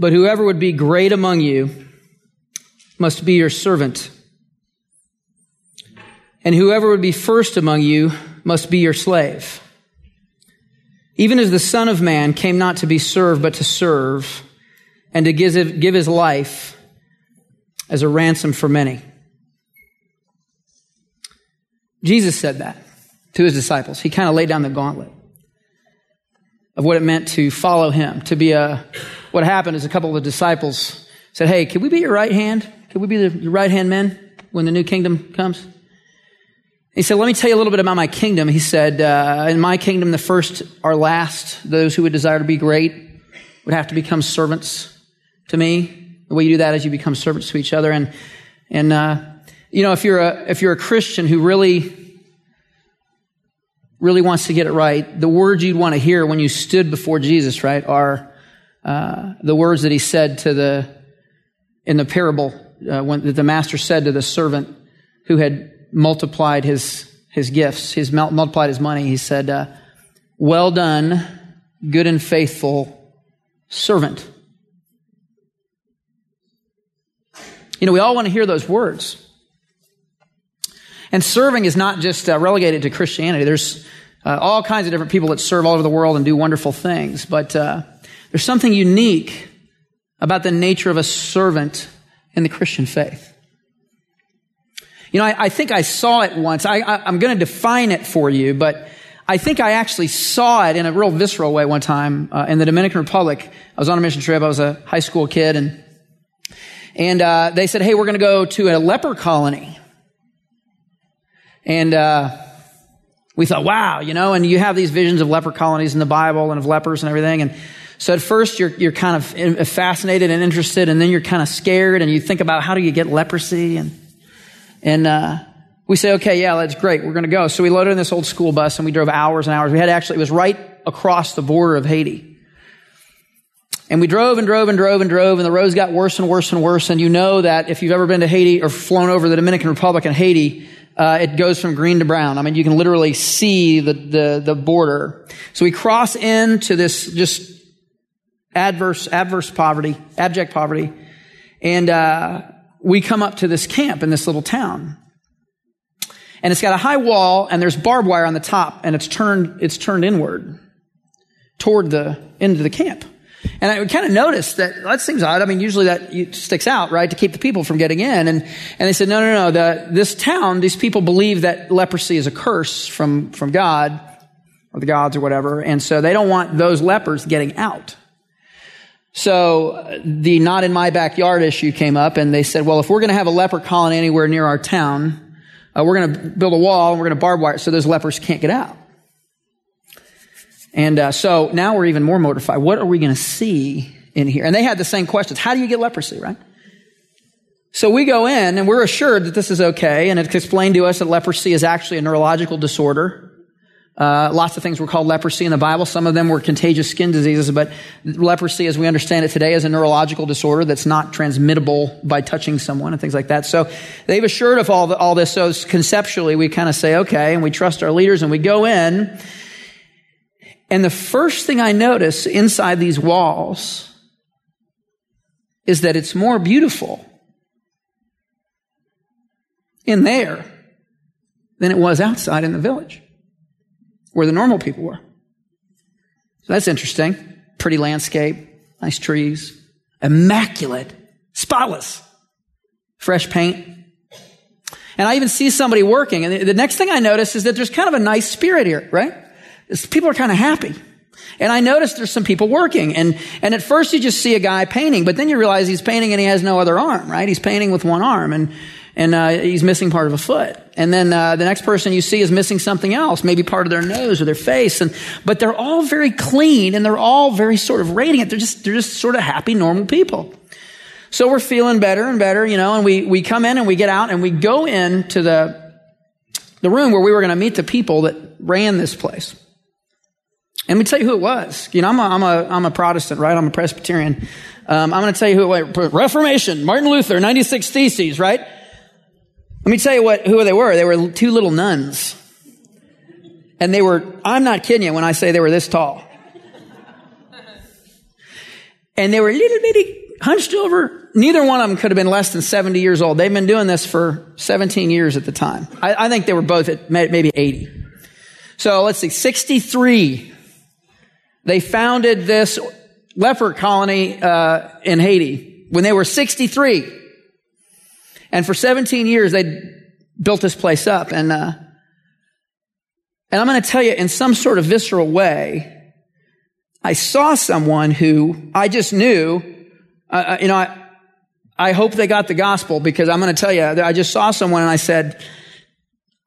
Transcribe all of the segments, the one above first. But whoever would be great among you must be your servant. And whoever would be first among you must be your slave. Even as the Son of Man came not to be served, but to serve, and to give his life as a ransom for many. Jesus said that to his disciples. He kind of laid down the gauntlet of what it meant to follow him, to be a... What happened is a couple of the disciples said, hey, can we be your right hand? Can we be your right-hand men when the new kingdom comes? He said, let me tell you a little bit about my kingdom. He said, in my kingdom, the first are last. Those who would desire to be great would have to become servants to me. The way you do that is you become servants to each other. And if you're a Christian who really wants to get it right, the words you'd want to hear when you stood before Jesus, right, are... the words that he said in the parable that the master said to the servant who had multiplied his gifts, multiplied his money. He said, well done, good and faithful servant. We all want to hear those words. And serving is not just relegated to Christianity. There's all kinds of different people that serve all over the world and do wonderful things, but... There's something unique about the nature of a servant in the Christian faith. I think I saw it once. I'm going to define it for you, but I think I actually saw it in a real visceral way one time in the Dominican Republic. I was on a mission trip. I was a high school kid, and they said, hey, we're going to go to a leper colony. And we thought, wow, and you have these visions of leper colonies in the Bible and of lepers and everything, and so at first you're kind of fascinated and interested, and then you're kind of scared, and you think about how do you get leprosy, and we say, okay, yeah, that's great, we're going to go. So we loaded in this old school bus, and we drove hours and hours. It was right across the border of Haiti, and we drove and drove and drove and drove, and the roads got worse and worse and worse. And that if you've ever been to Haiti or flown over the Dominican Republic and Haiti, it goes from green to brown. I mean, you can literally see the border. So we cross into this just abject poverty. And we come up to this camp in this little town. And it's got a high wall, and there's barbed wire on the top, and it's turned inward toward the end of the camp. And I kind of noticed that seems odd. I mean, usually that sticks out, right, to keep the people from getting in. And they said, no, this town, these people believe that leprosy is a curse from God or the gods or whatever. And so they don't want those lepers getting out. So the not in my backyard issue came up, and they said, well, if we're going to have a leper colony anywhere near our town, we're going to build a wall, and we're going to barbed wire so those lepers can't get out. And so now we're even more mortified. What are we going to see in here? And they had the same questions. How do you get leprosy, right? So we go in, and we're assured that this is okay, and it's explained to us that leprosy is actually a neurological disorder. Lots of things were called leprosy in the Bible. Some of them were contagious skin diseases, but leprosy, as we understand it today, is a neurological disorder that's not transmittable by touching someone and things like that. So they've assured of all this. So conceptually, we kind of say, okay, and we trust our leaders, and we go in. And the first thing I notice inside these walls is that it's more beautiful in there than it was outside in the village, where the normal people were. So that's interesting. Pretty landscape, nice trees, immaculate, spotless, fresh paint. And I even see somebody working, and the next thing I notice is that there's kind of a nice spirit here, right? People are kind of happy. And I noticed there's some people working, and at first you just see a guy painting, but then you realize he's painting and he has no other arm, right? He's painting with one arm, and he's missing part of a foot. And then the next person you see is missing something else, maybe part of their nose or their face. But they're all very clean, and they're all very sort of radiant. They're just sort of happy, normal people. So we're feeling better and better, and we come in and we get out and we go into the room where we were going to meet the people that ran this place. And let me tell you who it was. I'm a Protestant, right? I'm a Presbyterian. I'm going to tell you who it was. Reformation, Martin Luther, 96 Theses, right? Let me tell you who they were. They were two little nuns. And I'm not kidding you when I say they were this tall. and they were little bitty, hunched over. Neither one of them could have been less than 70 years old. They've been doing this for 17 years at the time. I think they were both at maybe 80. So let's see, 63, they founded this leper colony in Haiti when they were 63. And for 17 years, they built this place up. And I'm going to tell you, in some sort of visceral way, I saw someone who I just knew, I hope they got the gospel, because I'm going to tell you, I just saw someone and I said,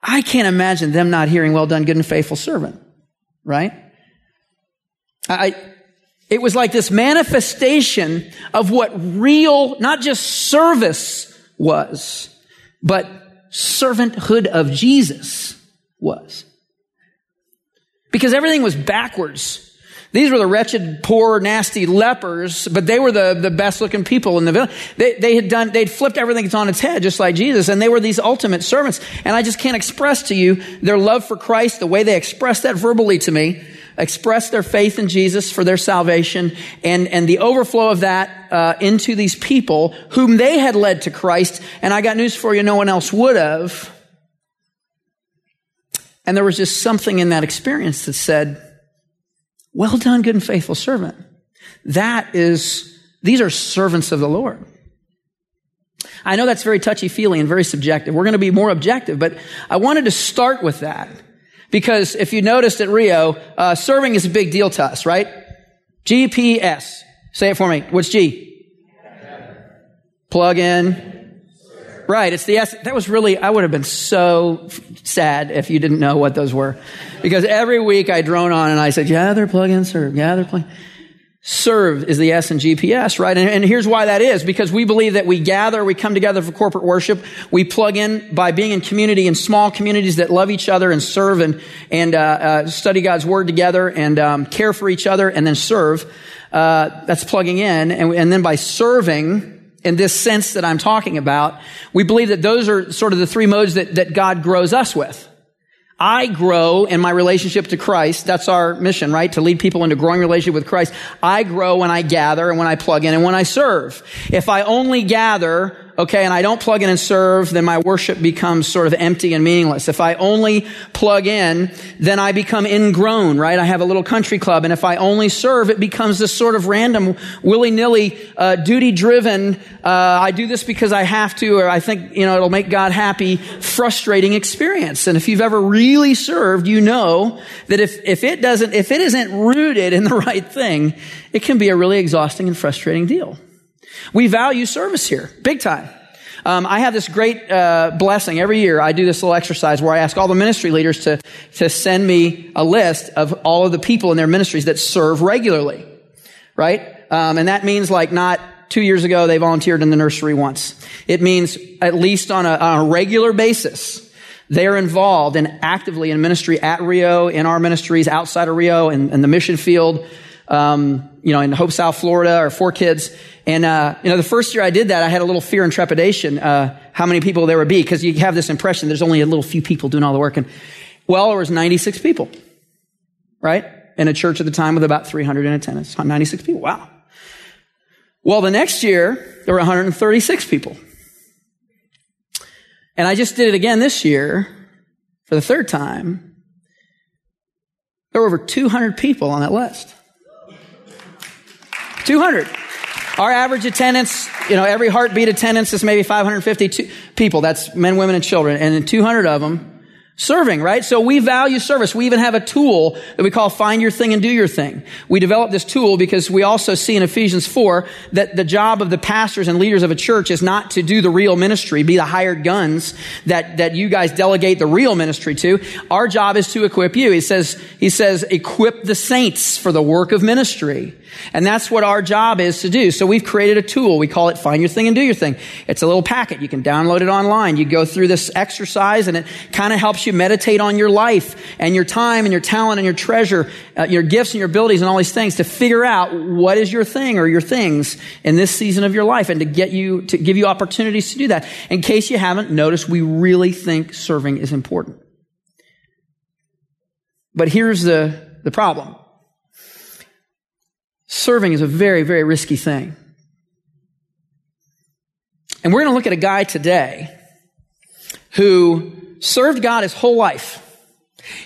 I can't imagine them not hearing, well done, good and faithful servant, right? It was like this manifestation of what real, not just service was, but servanthood of Jesus was. Because everything was backwards. These were the wretched, poor, nasty lepers, but they were the best looking people in the village. They'd flipped everything on its head, just like Jesus, and they were these ultimate servants. And I just can't express to you their love for Christ, the way they expressed that verbally to me, expressed their faith in Jesus for their salvation, and the overflow of that into these people whom they had led to Christ. And I got news for you, no one else would have. And there was just something in that experience that said, well done, good and faithful servant. These are servants of the Lord. I know that's very touchy-feely and very subjective. We're going to be more objective, but I wanted to start with that because if you noticed at Rio, serving is a big deal to us, right? G-P-S. Say it for me. What's G? Plug in. Right, it's the S. That was really, I would have been so sad if you didn't know what those were. Because every week I drone on and I said, yeah, they're plug-in, serve. Yeah, they're plug-in. Serve is the S in GPS, right? And here's why that is. Because we believe that we gather, we come together for corporate worship. We plug in by being in community, in small communities that love each other and serve and study God's word together and care for each other and then serve. That's plugging in. And then by serving, in this sense that I'm talking about, we believe that those are sort of the three modes that God grows us with. I grow in my relationship to Christ. That's our mission, right? To lead people into growing relationship with Christ. I grow when I gather and when I plug in and when I serve. If I only gather, okay, and I don't plug in and serve, then my worship becomes sort of empty and meaningless. If I only plug in, then I become ingrown, right? I have a little country club. And if I only serve, it becomes this sort of random, willy-nilly, duty-driven, I do this because I have to, or I think, it'll make God happy, frustrating experience. And if you've ever really served, you know that if it isn't rooted in the right thing, it can be a really exhausting and frustrating deal. We value service here, big time. I have this great blessing. Every year I do this little exercise where I ask all the ministry leaders to send me a list of all of the people in their ministries that serve regularly, right? And that means like not 2 years ago they volunteered in the nursery once. It means at least on a regular basis they're involved and actively in ministry at Rio, in our ministries outside of Rio, in the mission field, in Hope South Florida, or 4 kids. And, the first year I did that, I had a little fear and trepidation, how many people there would be, because you have this impression there's only a little few people doing all the work. And, well, there was 96 people, right? In a church at the time with about 300 in attendance. 96 people. Wow. Well, the next year, there were 136 people. And I just did it again this year for the third time. There were over 200 people on that list. 200. Our average attendance, every heartbeat attendance is maybe 550 people. That's men, women, and children. And then 200 of them serving, right? So we value service. We even have a tool that we call Find Your Thing and Do Your Thing. We developed this tool because we also see in Ephesians 4 that the job of the pastors and leaders of a church is not to do the real ministry, be the hired guns that you guys delegate the real ministry to. Our job is to equip you. He says, equip the saints for the work of ministry. And that's what our job is to do. So we've created a tool. We call it Find Your Thing and Do Your Thing. It's a little packet. You can download it online. You go through this exercise and it kind of helps you meditate on your life and your time and your talent and your treasure, your gifts and your abilities and all these things to figure out what is your thing or your things in this season of your life and to give you opportunities to do that. In case you haven't noticed, we really think serving is important. But here's the problem. Serving is a very, very risky thing. And we're going to look at a guy today who served God his whole life.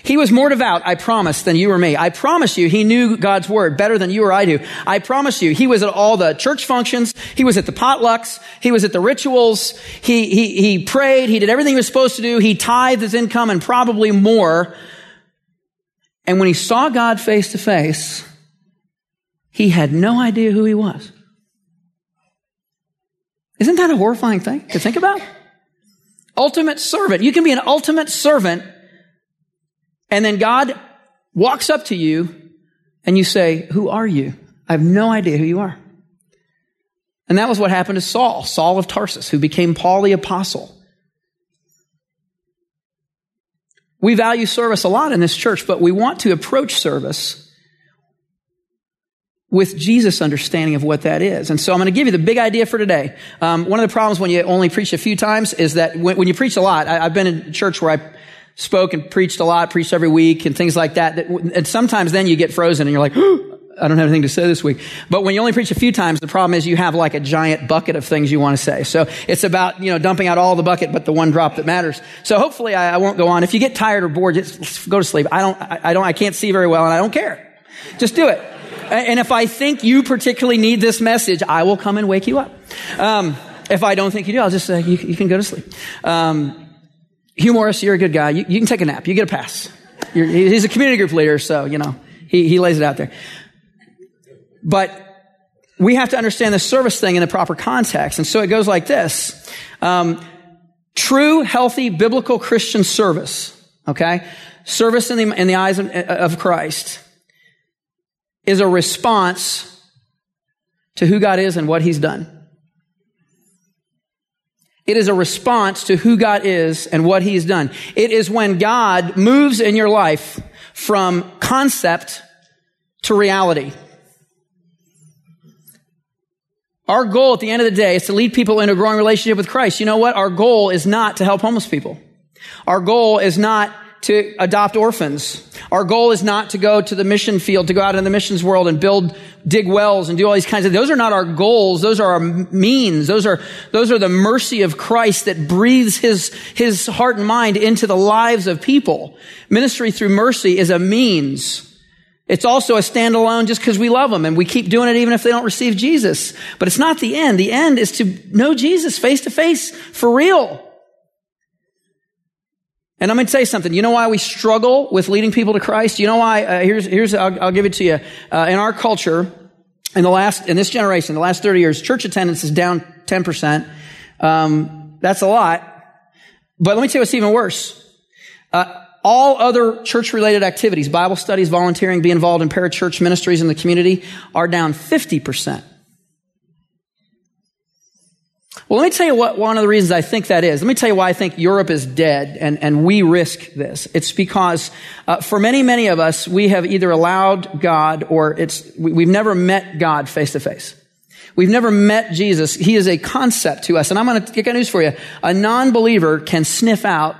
He was more devout, I promise, than you or me. I promise you he knew God's word better than you or I do. I promise you he was at all the church functions. He was at the potlucks. He was at the rituals. He prayed. He did everything he was supposed to do. He tithed his income and probably more. And when he saw God face to face, he had no idea who he was. Isn't that a horrifying thing to think about? Ultimate servant. You can be an ultimate servant, and then God walks up to you and you say, who are you? I have no idea who you are. And that was what happened to Saul, Saul of Tarsus, who became Paul the Apostle. We value service a lot in this church, but we want to approach service with Jesus' understanding of what that is. And so I'm going to give you the big idea for today. One of the problems when you only preach a few times is that when you preach a lot, I've been in church where I spoke and preached a lot, preached every week and things like that. And sometimes then you get frozen and you're like, oh, I don't have anything to say this week. But when you only preach a few times, the problem is you have like a giant bucket of things you want to say. So it's about, dumping out all the bucket, but the one drop that matters. So hopefully I won't go on. If you get tired or bored, just go to sleep. I can't see very well and I don't care. Just do it. And if I think you particularly need this message, I will come and wake you up. If I don't think you do, I'll just say, you can go to sleep. Humorous, you're a good guy. You can take a nap. You get a pass. He's a community group leader, so, he lays it out there. But we have to understand the service thing in the proper context. And so it goes like this. True, healthy, biblical Christian service, okay? Service in the eyes of Christ is a response to who God is and what he's done. It is a response to who God is and what he's done. It is when God moves in your life from concept to reality. Our goal at the end of the day is to lead people into a growing relationship with Christ. You know what? Our goal is not to help homeless people. Our goal is not to adopt orphans. Our goal is not to go to the mission field, to go out in the missions world and dig wells and do all these kinds of things. Those are not our goals. Those are our means. Those are the mercy of Christ that breathes his heart and mind into the lives of people. Ministry through mercy is a means. It's also a standalone just because we love them and we keep doing it even if they don't receive Jesus. But it's not the end. The end is to know Jesus face to face for real. And I'm going to tell you something. You know why we struggle with leading people to Christ? You know why? I'll give it to you. In our culture, in this generation, the last 30 years, church attendance is down 10%. That's a lot. But let me tell you what's even worse. All other church-related activities, Bible studies, volunteering, being involved in parachurch ministries in the community, are down 50%. Well, let me tell you what one of the reasons I think that is. Let me tell you why I think Europe is dead and we risk this. It's because for many of us, we have either allowed God or we've never met God face to face. We've never met Jesus. He is a concept to us. And I'm going to get news for you. A non-believer can sniff out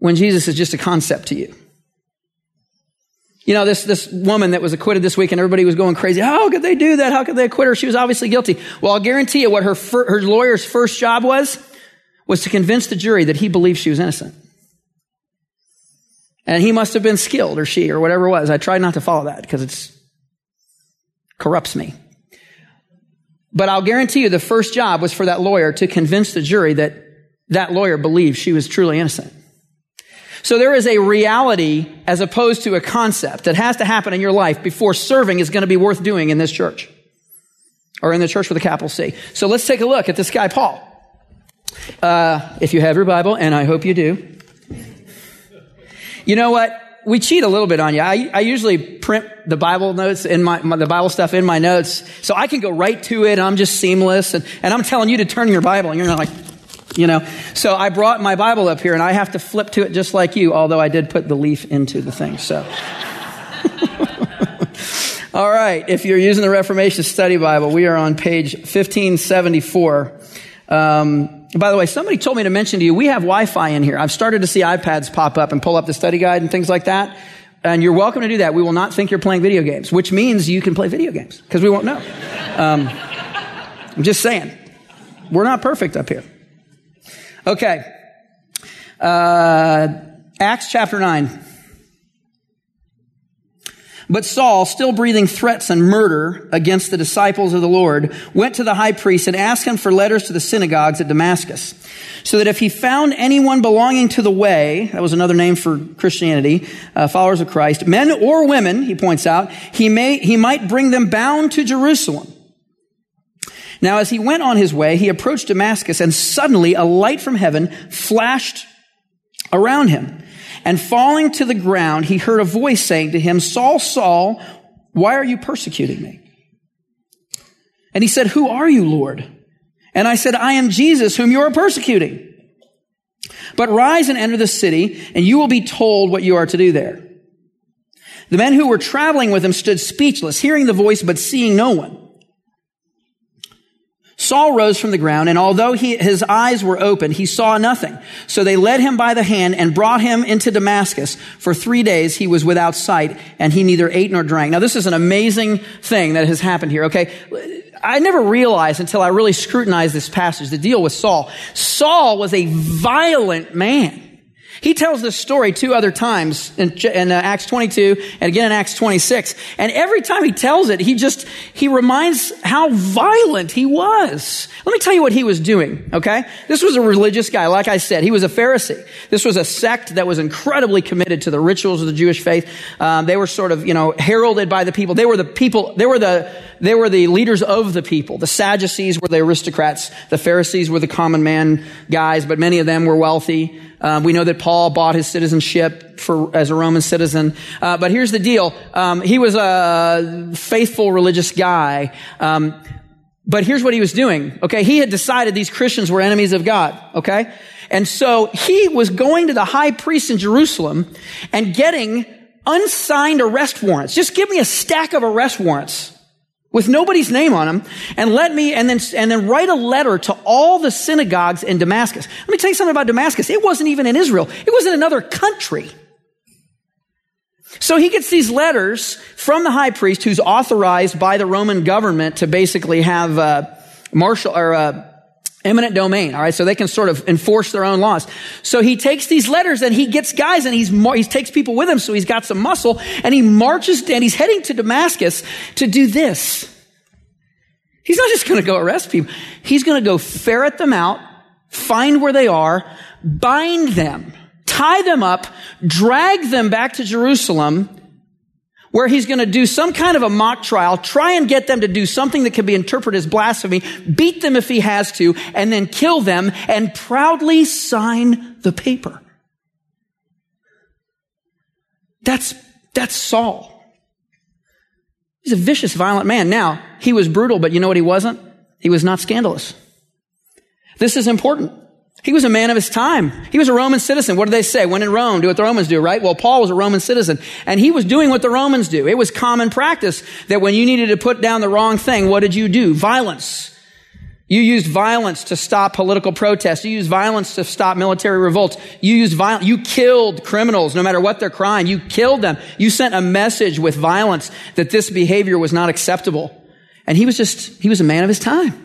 when Jesus is just a concept to you. This woman that was acquitted this week and everybody was going crazy. How could they do that? How could they acquit her? She was obviously guilty. Well, I'll guarantee you what her lawyer's first job was to convince the jury that he believed she was innocent. And he must have been skilled, or she, or whatever it was. I tried not to follow that because it corrupts me. But I'll guarantee you the first job was for that lawyer to convince the jury that that lawyer believed she was truly innocent. So there is a reality as opposed to a concept that has to happen in your life before serving is going to be worth doing in this church or in the church with a capital C. So let's take a look at this guy, Paul. If you have your Bible, and I hope you do. You know what? We cheat a little bit on you. I usually print the Bible notes in the Bible stuff in my notes so I can go right to it. And I'm just seamless. And I'm telling you to turn your Bible and you're not like, So I brought my Bible up here and I have to flip to it just like you, although I did put the leaf into the thing. So, all right. If you're using the Reformation Study Bible, we are on page 1574. By the way, somebody told me to mention to you, we have Wi-Fi in here. I've started to see iPads pop up and pull up the study guide and things like that. And you're welcome to do that. We will not think you're playing video games, which means you can play video games because we won't know. I'm just saying. We're not perfect up here. Okay. Acts chapter 9. But Saul, still breathing threats and murder against the disciples of the Lord, went to the high priest and asked him for letters to the synagogues at Damascus, so that if he found anyone belonging to the way, that was another name for Christianity, followers of Christ, men or women, he points out, he might bring them bound to Jerusalem. Now, as he went on his way, he approached Damascus, and suddenly a light from heaven flashed around him. And falling to the ground, he heard a voice saying to him, Saul, Saul, why are you persecuting me? And he said, Who are you, Lord? And I said, I am Jesus, whom you are persecuting. But rise and enter the city, and you will be told what you are to do there. The men who were traveling with him stood speechless, hearing the voice, but seeing no one. Saul rose from the ground, and although his eyes were open, he saw nothing. So they led him by the hand and brought him into Damascus. For 3 days he was without sight, and he neither ate nor drank. Now, this is an amazing thing that has happened here, okay? I never realized until I really scrutinized this passage, the deal with Saul. Saul was a violent man. He tells this story 2 other times in Acts 22 and again in Acts 26. And every time he tells it, he reminds how violent he was. Let me tell you what he was doing, okay? This was a religious guy. Like I said, he was a Pharisee. This was a sect that was incredibly committed to the rituals of the Jewish faith. They were sort of, heralded by the people. They were the people, they were the leaders of the people. The Sadducees were the aristocrats. The Pharisees were the common man guys, but many of them were wealthy. We know that Paul bought his citizenship as a Roman citizen. But here's the deal. He was a faithful religious guy. But here's what he was doing. Okay. He had decided these Christians were enemies of God. Okay. And so he was going to the high priest in Jerusalem and getting unsigned arrest warrants. Just give me a stack of arrest warrants with nobody's name on them, and then write a letter to all the synagogues in Damascus. Let me tell you something about Damascus. It wasn't even in Israel. It was in another country. So he gets these letters from the high priest, who's authorized by the Roman government to basically have eminent domain, all right? So they can sort of enforce their own laws. So he takes these letters and he gets guys and he takes people with him, so he's got some muscle, and he marches and he's heading to Damascus to do this. He's not just going to go arrest people. He's going to go ferret them out, find where they are, bind them, tie them up, drag them back to Jerusalem, where he's going to do some kind of a mock trial, try and get them to do something that can be interpreted as blasphemy, beat them if he has to, and then kill them and proudly sign the paper. That's Saul. He's a vicious, violent man. Now, he was brutal, but you know what he wasn't? He was not scandalous. This is important. He was a man of his time. He was a Roman citizen. What do they say? When in Rome, do what the Romans do, right? Well, Paul was a Roman citizen, and he was doing what the Romans do. It was common practice that when you needed to put down the wrong thing, what did you do? Violence. You used violence to stop political protests. You used violence to stop military revolts. You killed criminals, no matter what their crime. You killed them. You sent a message with violence that this behavior was not acceptable. And he was a man of his time.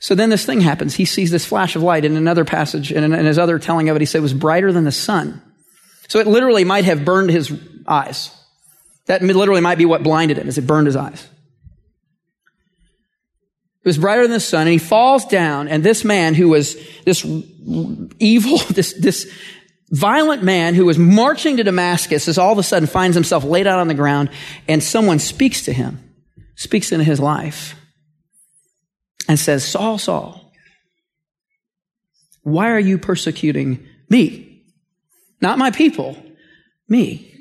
So then this thing happens. He sees this flash of light in another passage, and in his other telling of it, he said it was brighter than the sun. So it literally might have burned his eyes. That literally might be what blinded him, is it burned his eyes. It was brighter than the sun, and he falls down, and this man who was this evil, this violent man who was marching to Damascus is all of a sudden finds himself laid out on the ground, and someone speaks to him, speaks into his life, and says, Saul, Saul, why are you persecuting me? Not my people, me.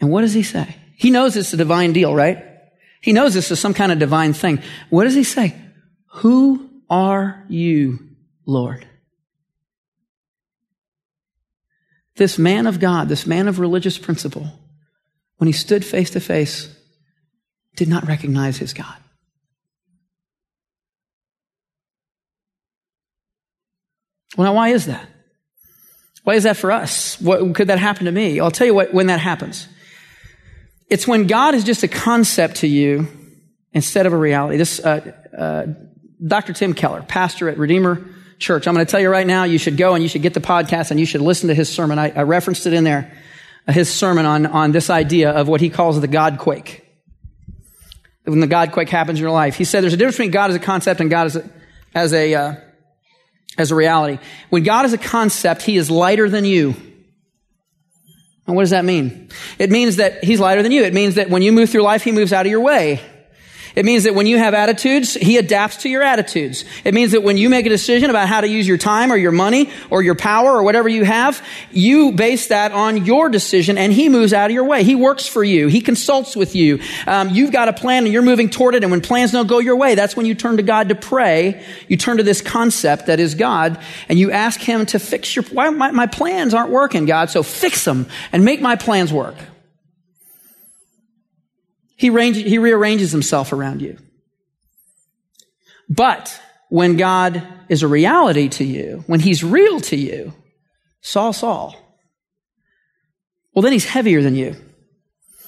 And what does he say? He knows it's a divine deal, right? He knows this is some kind of divine thing. What does he say? Who are you, Lord? This man of God, this man of religious principle, when he stood face to face, did not recognize his God. Well, now, why is that? Why is that for us? What could that happen to me? I'll tell you what, when that happens. It's when God is just a concept to you instead of a reality. This Dr. Tim Keller, pastor at Redeemer Church. I'm going to tell you right now, you should go and you should get the podcast and you should listen to his sermon. I referenced it in there, his sermon on this idea of what he calls the God quake. When the God quake happens in your life. He said there's a difference between God as a concept and God as a reality. When God is a concept, he is lighter than you. And what does that mean? It means that he's lighter than you. It means that when you move through life, he moves out of your way. It means that when you have attitudes, he adapts to your attitudes. It means that when you make a decision about how to use your time or your money or your power or whatever you have, you base that on your decision and he moves out of your way. He works for you. He consults with you. You've got a plan and you're moving toward it. And when plans don't go your way, that's when you turn to God to pray. You turn to this concept that is God and you ask him to fix your, why my plans aren't working, God, so fix them and make my plans work. He rearranges himself around you. But when God is a reality to you, when he's real to you, Saul, Saul, well, then he's heavier than you.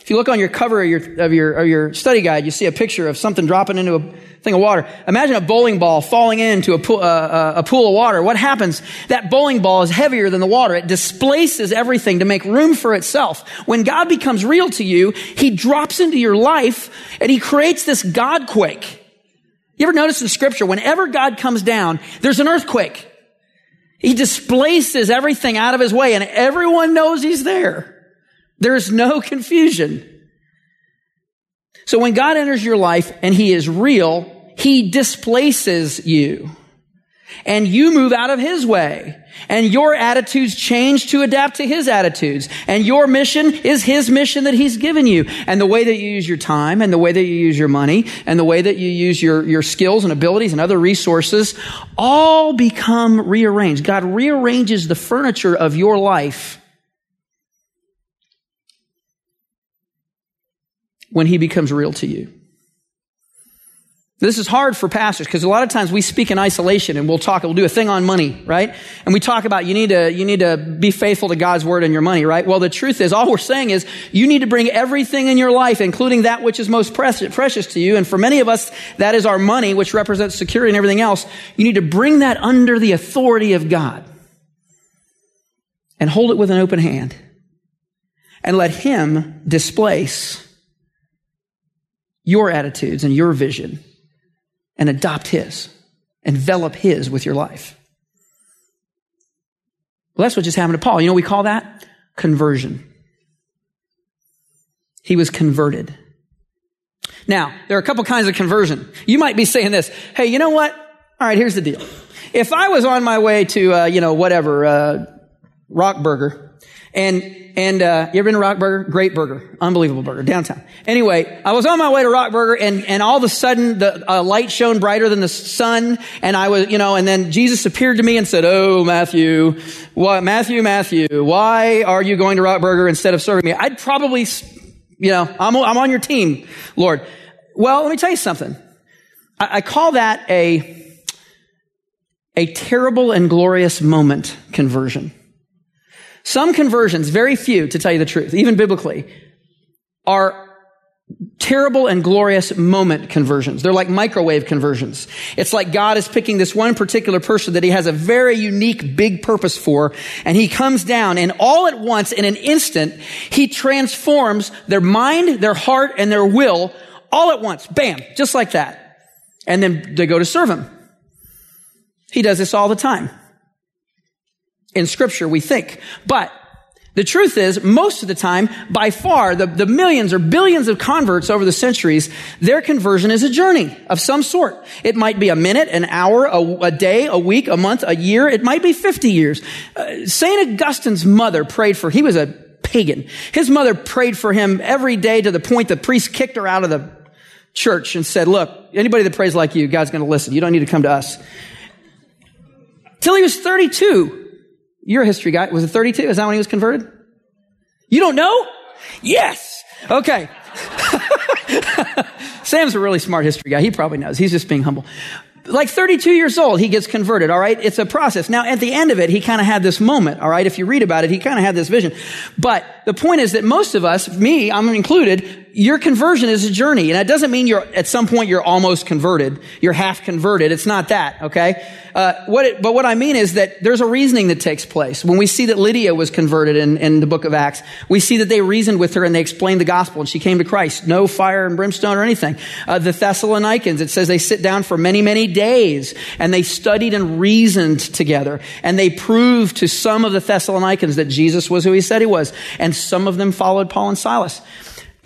If you look on your cover of your study guide, you see a picture of something dropping into a thing of water. Imagine a bowling ball falling into a pool of water. What happens? That bowling ball is heavier than the water. It displaces everything to make room for itself. When God becomes real to you, he drops into your life and he creates this God quake. You ever notice in Scripture, whenever God comes down, there's an earthquake. He displaces everything out of his way and everyone knows he's there. There's no confusion. So when God enters your life and he is real, he displaces you. And you move out of his way. And your attitudes change to adapt to his attitudes. And your mission is his mission that he's given you. And the way that you use your time and the way that you use your money and the way that you use your skills and abilities and other resources all become rearranged. God rearranges the furniture of your life when he becomes real to you. This is hard for pastors because a lot of times we speak in isolation and we'll do a thing on money, right? And we talk about you need to be faithful to God's word and your money, right? Well, the truth is all we're saying is you need to bring everything in your life, including that which is most precious to you. And for many of us, that is our money, which represents security and everything else. You need to bring that under the authority of God and hold it with an open hand and let him displace your attitudes and your vision and adopt his, envelop his with your life. Well, that's what just happened to Paul. You know what we call that? Conversion. He was converted. Now, there are a couple kinds of conversion. You might be saying this, hey, you know what? All right, here's the deal. If I was on my way to, Rock Burger and you ever been to Rock Burger? Great burger. Unbelievable burger. Downtown. Anyway, I was on my way to Rock Burger and all of a sudden the light shone brighter than the sun and I was, and then Jesus appeared to me and said, "Oh, Matthew, why are you going to Rock Burger instead of serving me?" I'd probably, I'm on your team, Lord. Well, let me tell you something. I call that a terrible and glorious moment conversion. Some conversions, very few to tell you the truth, even biblically, are terrible and glorious moment conversions. They're like microwave conversions. It's like God is picking this one particular person that he has a very unique, big purpose for, and he comes down, and all at once, in an instant, he transforms their mind, their heart, and their will all at once. Bam, just like that. And then they go to serve him. He does this all the time. In Scripture, we think. But the truth is, most of the time, by far, the millions or billions of converts over the centuries, their conversion is a journey of some sort. It might be a minute, an hour, a day, a week, a month, a year. It might be 50 years. St. Augustine's mother prayed for, he was a pagan. His mother prayed for him every day to the point the priest kicked her out of the church and said, "Look, anybody that prays like you, God's going to listen. You don't need to come to us." Till he was 32. You're a history guy. Was it 32? Is that when he was converted? You don't know? Yes. Okay. Sam's a really smart history guy. He probably knows. He's just being humble. Like 32 years old, he gets converted, all right? It's a process. Now, at the end of it, he kind of had this moment, all right? If you read about it, he kind of had this vision. But the point is that most of us, me, I'm included, your conversion is a journey. And that doesn't mean you're, at some point, you're almost converted. You're half converted. It's not that, okay? But what I mean is that there's a reasoning that takes place. When we see that Lydia was converted in the book of Acts, we see that they reasoned with her and they explained the gospel and she came to Christ. No fire and brimstone or anything. The Thessalonians, it says they sit down for many, many days, and they studied and reasoned together, and they proved to some of the Thessalonians that Jesus was who he said he was, and some of them followed Paul and Silas.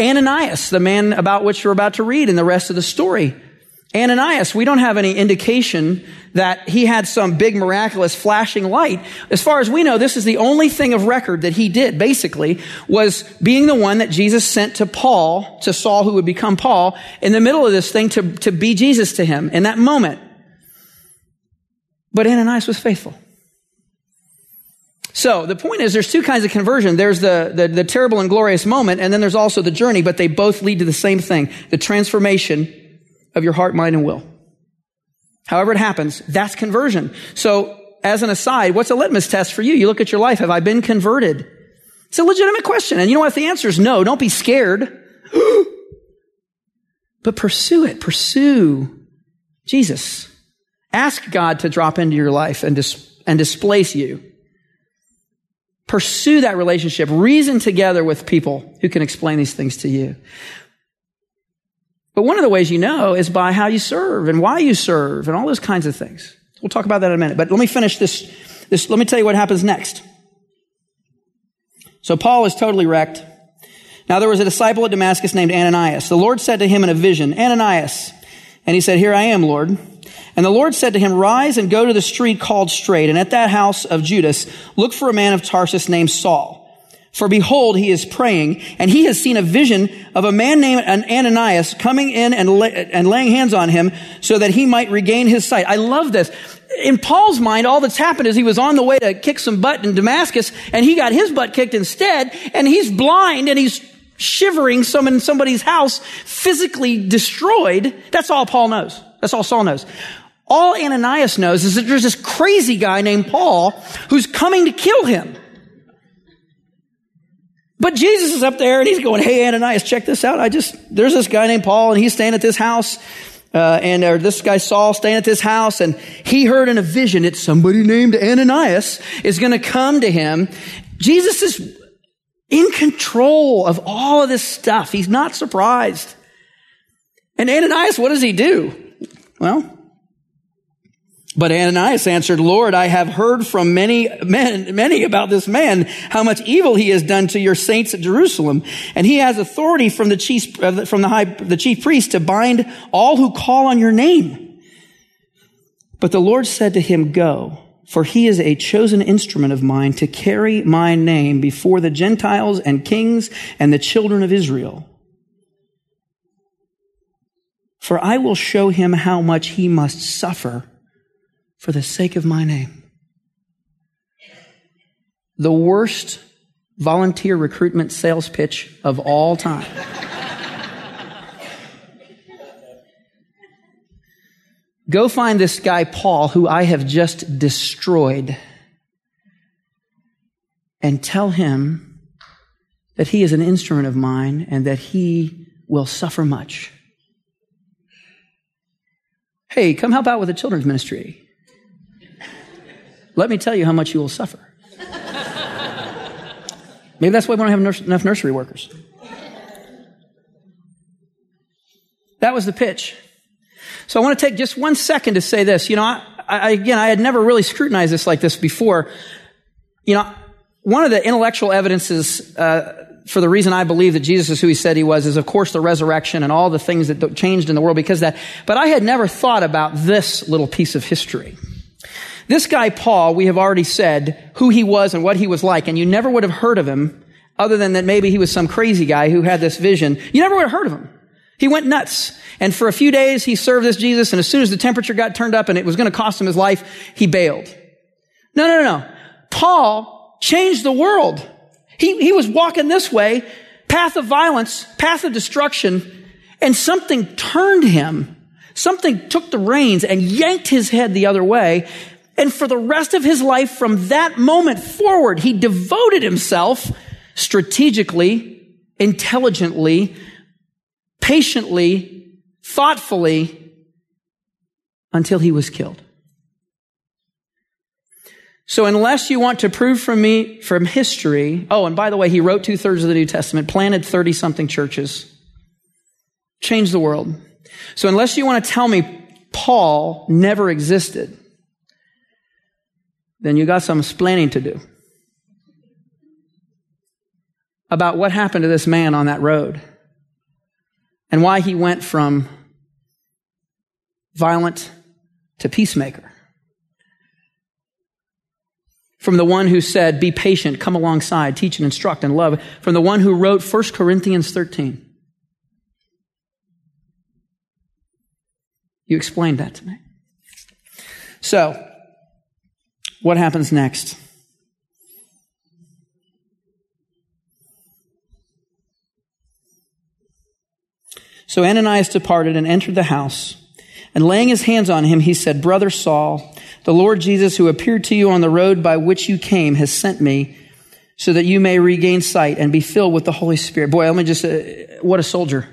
Ananias, the man about which we're about to read in the rest of the story, Ananias, we don't have any indication that he had some big miraculous flashing light. As far as we know, this is the only thing of record that he did, basically, was being the one that Jesus sent to Paul, to Saul, who would become Paul, in the middle of this thing to be Jesus to him in that moment. But Ananias was faithful. So the point is there's two kinds of conversion. There's the terrible and glorious moment, and then there's also the journey, but they both lead to the same thing, the transformation of your heart, mind, and will. However it happens, that's conversion. So as an aside, what's a litmus test for you? You look at your life. Have I been converted? It's a legitimate question. And you know what? If the answer is no, don't be scared. But pursue it. Pursue Jesus. Ask God to drop into your life and displace you. Pursue that relationship. Reason together with people who can explain these things to you. But one of the ways you know is by how you serve and why you serve and all those kinds of things. We'll talk about that in a minute. But let me finish this. Let me tell you what happens next. So Paul is totally wrecked. Now there was a disciple at Damascus named Ananias. The Lord said to him in a vision, Ananias. And he said, Here I am, Lord. And the Lord said to him, Rise and go to the street called Straight. And at that house of Judas, look for a man of Tarsus named Saul. For behold, he is praying, and he has seen a vision of a man named Ananias coming in and laying hands on him so that he might regain his sight. I love this. In Paul's mind, all that's happened is he was on the way to kick some butt in Damascus, and he got his butt kicked instead, and he's blind, and he's shivering in somebody's house, physically destroyed. That's all Paul knows. That's all Saul knows. All Ananias knows is that there's this crazy guy named Paul who's coming to kill him. But Jesus is up there and he's going, Hey, Ananias, check this out. There's this guy named Paul and he's staying at this house. Or this guy Saul staying at this house, and he heard in a vision that somebody named Ananias is going to come to him. Jesus is in control of all of this stuff. He's not surprised. And Ananias, what does he do? Well, but Ananias answered, Lord, I have heard from many about this man, how much evil he has done to your saints at Jerusalem. And he has authority from the chief priest to bind all who call on your name. But the Lord said to him, Go, for he is a chosen instrument of mine to carry my name before the Gentiles and kings and the children of Israel. For I will show him how much he must suffer for the sake of my name. The worst volunteer recruitment sales pitch of all time. Go find this guy, Paul, who I have just destroyed, and tell him that he is an instrument of mine and that he will suffer much. Hey, come help out with the children's ministry. Let me tell you how much you will suffer. Maybe that's why we don't have enough nursery workers. That was the pitch. So I want to take just 1 second to say this. You know, I had never really scrutinized this like this before. You know, one of the intellectual evidences for the reason I believe that Jesus is who he said he was is, of course, the resurrection and all the things that changed in the world because of that. But I had never thought about this little piece of history. This guy, Paul, we have already said who he was and what he was like, and you never would have heard of him other than that maybe he was some crazy guy who had this vision. You never would have heard of him. He went nuts, and for a few days he served this Jesus, and as soon as the temperature got turned up and it was going to cost him his life, he bailed. No. Paul changed the world. He was walking this way, path of violence, path of destruction, and something turned him. Something took the reins and yanked his head the other way. And for the rest of his life, from that moment forward, he devoted himself strategically, intelligently, patiently, thoughtfully, until he was killed. So unless you want to prove from me, from history, oh, and by the way, he wrote 2/3 of the New Testament, planted 30-something churches, changed the world. So unless you want to tell me Paul never existed, then you got some explaining to do about what happened to this man on that road and why he went from violent to peacemaker. From the one who said, be patient, come alongside, teach and instruct and love. From the one who wrote 1 Corinthians 13. You explained that to me. So, what happens next? So Ananias departed and entered the house, and laying his hands on him, he said, Brother Saul, the Lord Jesus, who appeared to you on the road by which you came, has sent me so that you may regain sight and be filled with the Holy Spirit. Boy, let me just, what a soldier.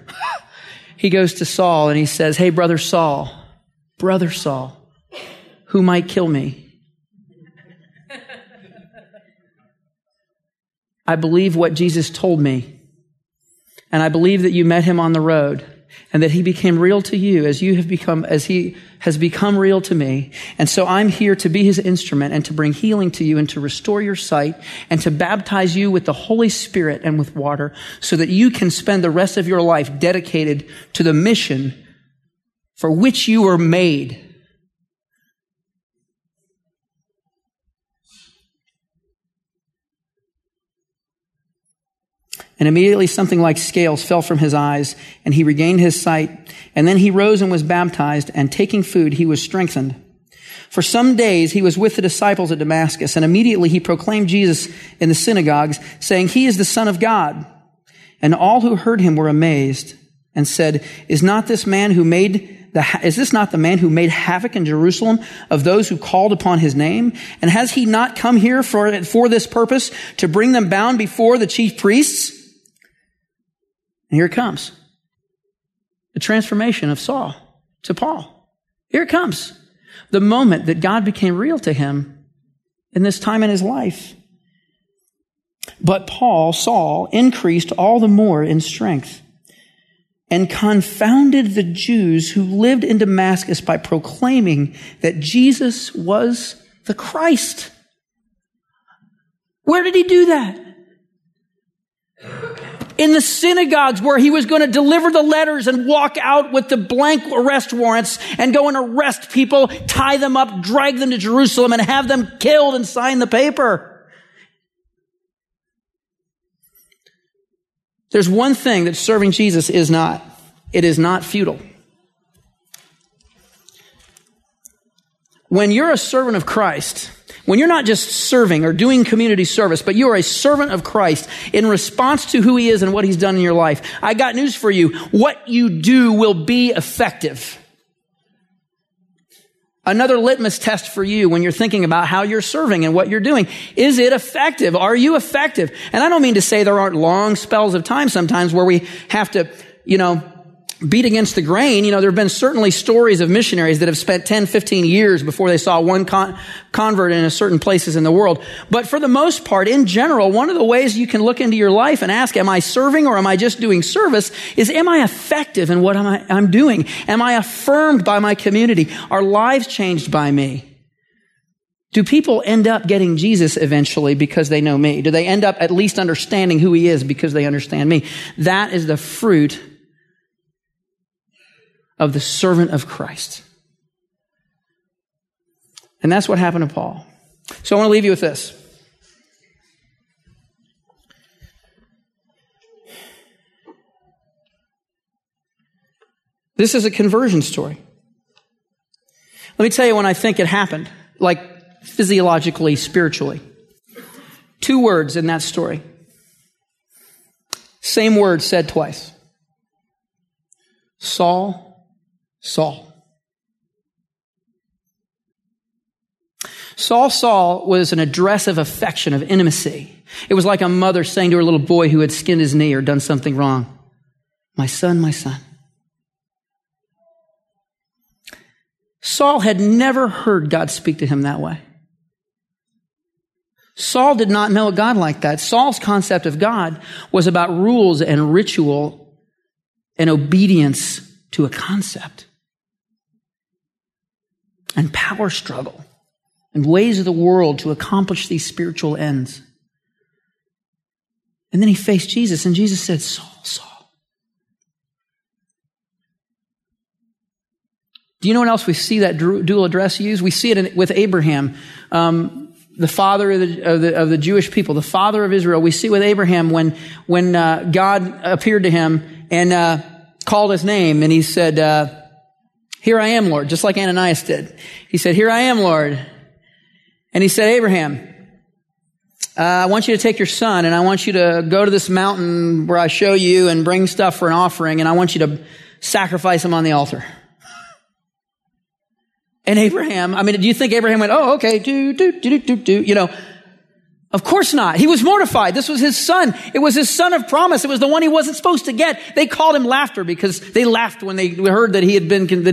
He goes to Saul and he says, hey, Brother Saul, who might kill me? I believe what Jesus told me. And I believe that you met him on the road and that he became real to you as he has become real to me. And so I'm here to be his instrument and to bring healing to you and to restore your sight and to baptize you with the Holy Spirit and with water so that you can spend the rest of your life dedicated to the mission for which you were made. And immediately something like scales fell from his eyes, and he regained his sight. And then he rose and was baptized, and taking food, he was strengthened. For some days he was with the disciples at Damascus, and immediately he proclaimed Jesus in the synagogues, saying, He is the Son of God. And all who heard him were amazed and said, Is this not the man who made havoc in Jerusalem of those who called upon his name? And has he not come here for this purpose, to bring them bound before the chief priests? And here it comes. The transformation of Saul to Paul. Here it comes. The moment that God became real to him in this time in his life. But Saul, increased all the more in strength and confounded the Jews who lived in Damascus by proclaiming that Jesus was the Christ. Where did he do that? In the synagogues where he was going to deliver the letters and walk out with the blank arrest warrants and go and arrest people, tie them up, drag them to Jerusalem, and have them killed and sign the paper. There's one thing that serving Jesus is not. It is not futile. When you're a servant of Christ, when you're not just serving or doing community service, but you are a servant of Christ in response to who he is and what he's done in your life, I got news for you. What you do will be effective. Another litmus test for you when you're thinking about how you're serving and what you're doing. Is it effective? Are you effective? And I don't mean to say there aren't long spells of time sometimes where we have to, beat against the grain. There have been certainly stories of missionaries that have spent 10, 15 years before they saw one convert in a certain places in the world. But for the most part, in general, one of the ways you can look into your life and ask, am I serving or am I just doing service, is am I effective in what I'm doing? Am I affirmed by my community? Are lives changed by me? Do people end up getting Jesus eventually because they know me? Do they end up at least understanding who he is because they understand me? That is the fruit of the servant of Christ. And that's what happened to Paul. So I want to leave you with this. This is a conversion story. Let me tell you when I think it happened, like physiologically, spiritually. Two words in that story. Same word said twice. Saul. Saul, Saul was an address of affection, of intimacy. It was like a mother saying to her little boy who had skinned his knee or done something wrong, "My son, my son." Saul had never heard God speak to him that way. Saul did not know a God like that. Saul's concept of God was about rules and ritual and obedience to a concept and power struggle and ways of the world to accomplish these spiritual ends. And then he faced Jesus, and Jesus said, "Saul, Saul." Do you know what else we see that dual address used? We see it with Abraham, the father of the Jewish people, the father of Israel. We see with Abraham when God appeared to him and called his name, and he said, "Here I am, Lord," just like Ananias did. He said, "Here I am, Lord." And he said, "Abraham, I want you to take your son, and I want you to go to this mountain where I show you and bring stuff for an offering, and I want you to sacrifice him on the altar." And Abraham, I mean, do you think Abraham went, "Oh, okay, do, you know?" Of course not. He was mortified. This was his son. It was his son of promise. It was the one he wasn't supposed to get. They called him laughter because they laughed when they heard that they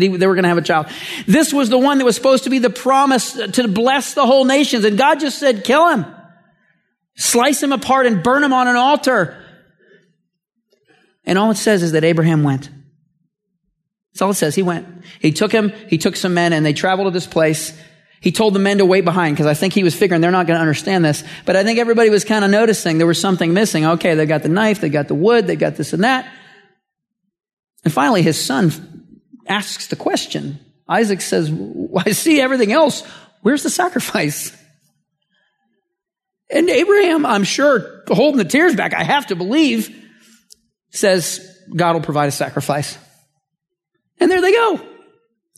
were going to have a child. This was the one that was supposed to be the promise to bless the whole nations. And God just said, "Kill him. Slice him apart and burn him on an altar." And all it says is that Abraham went. That's all it says. He went. He took him. He took some men, and they traveled to this place. He told the men to wait behind because I think he was figuring they're not going to understand this. But I think everybody was kind of noticing there was something missing. Okay, they got the knife. They got the wood. They got this and that. And finally, his son asks the question. Isaac says, "I see everything else. Where's the sacrifice?" And Abraham, I'm sure, holding the tears back, I have to believe, says, "God will provide a sacrifice." And there they go,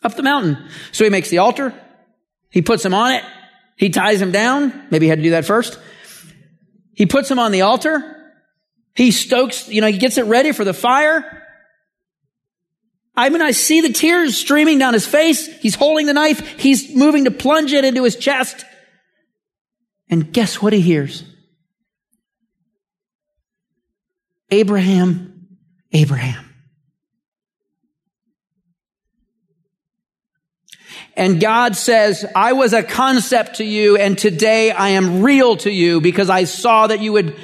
up the mountain. So he makes the altar. He puts him on it. He ties him down. Maybe he had to do that first. He puts him on the altar. He stokes, he gets it ready for the fire. I mean, I see the tears streaming down his face. He's holding the knife. He's moving to plunge it into his chest. And guess what he hears? "Abraham, Abraham." And God says, "I was a concept to you, and today I am real to you because I saw that you would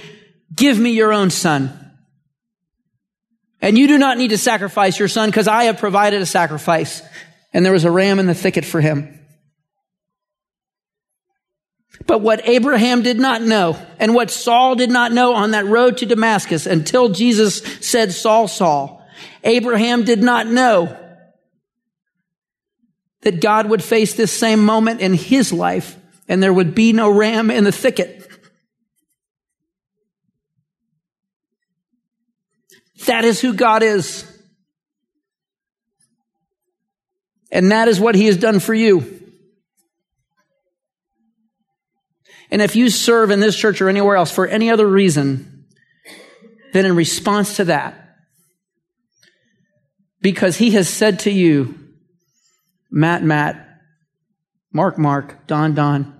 give me your own son. And you do not need to sacrifice your son because I have provided a sacrifice." And there was a ram in the thicket for him. But what Abraham did not know and what Saul did not know on that road to Damascus until Jesus said, "Saul, Saul," Abraham did not know that God would face this same moment in his life and there would be no ram in the thicket. That is who God is. And that is what he has done for you. And if you serve in this church or anywhere else for any other reason, then in response to that, because he has said to you, Matt, Mark, Don,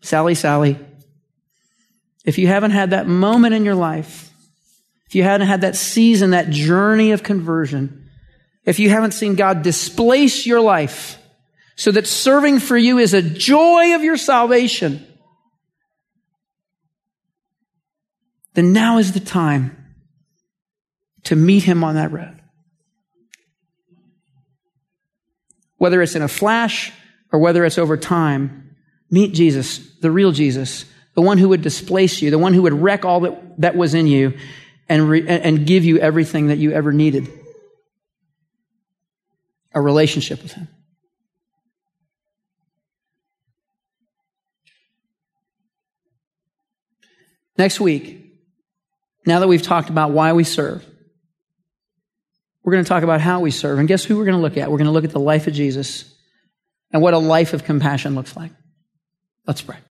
Sally, if you haven't had that moment in your life, if you haven't had that season, that journey of conversion, if you haven't seen God displace your life so that serving for you is a joy of your salvation, then now is the time to meet him on that road. Whether it's in a flash or whether it's over time, meet Jesus, the real Jesus, the one who would displace you, the one who would wreck all that was in you and give you everything that you ever needed. A relationship with him. Next week, now that we've talked about why we serve, we're going to talk about how we serve. And guess who we're going to look at? We're going to look at the life of Jesus and what a life of compassion looks like. Let's pray.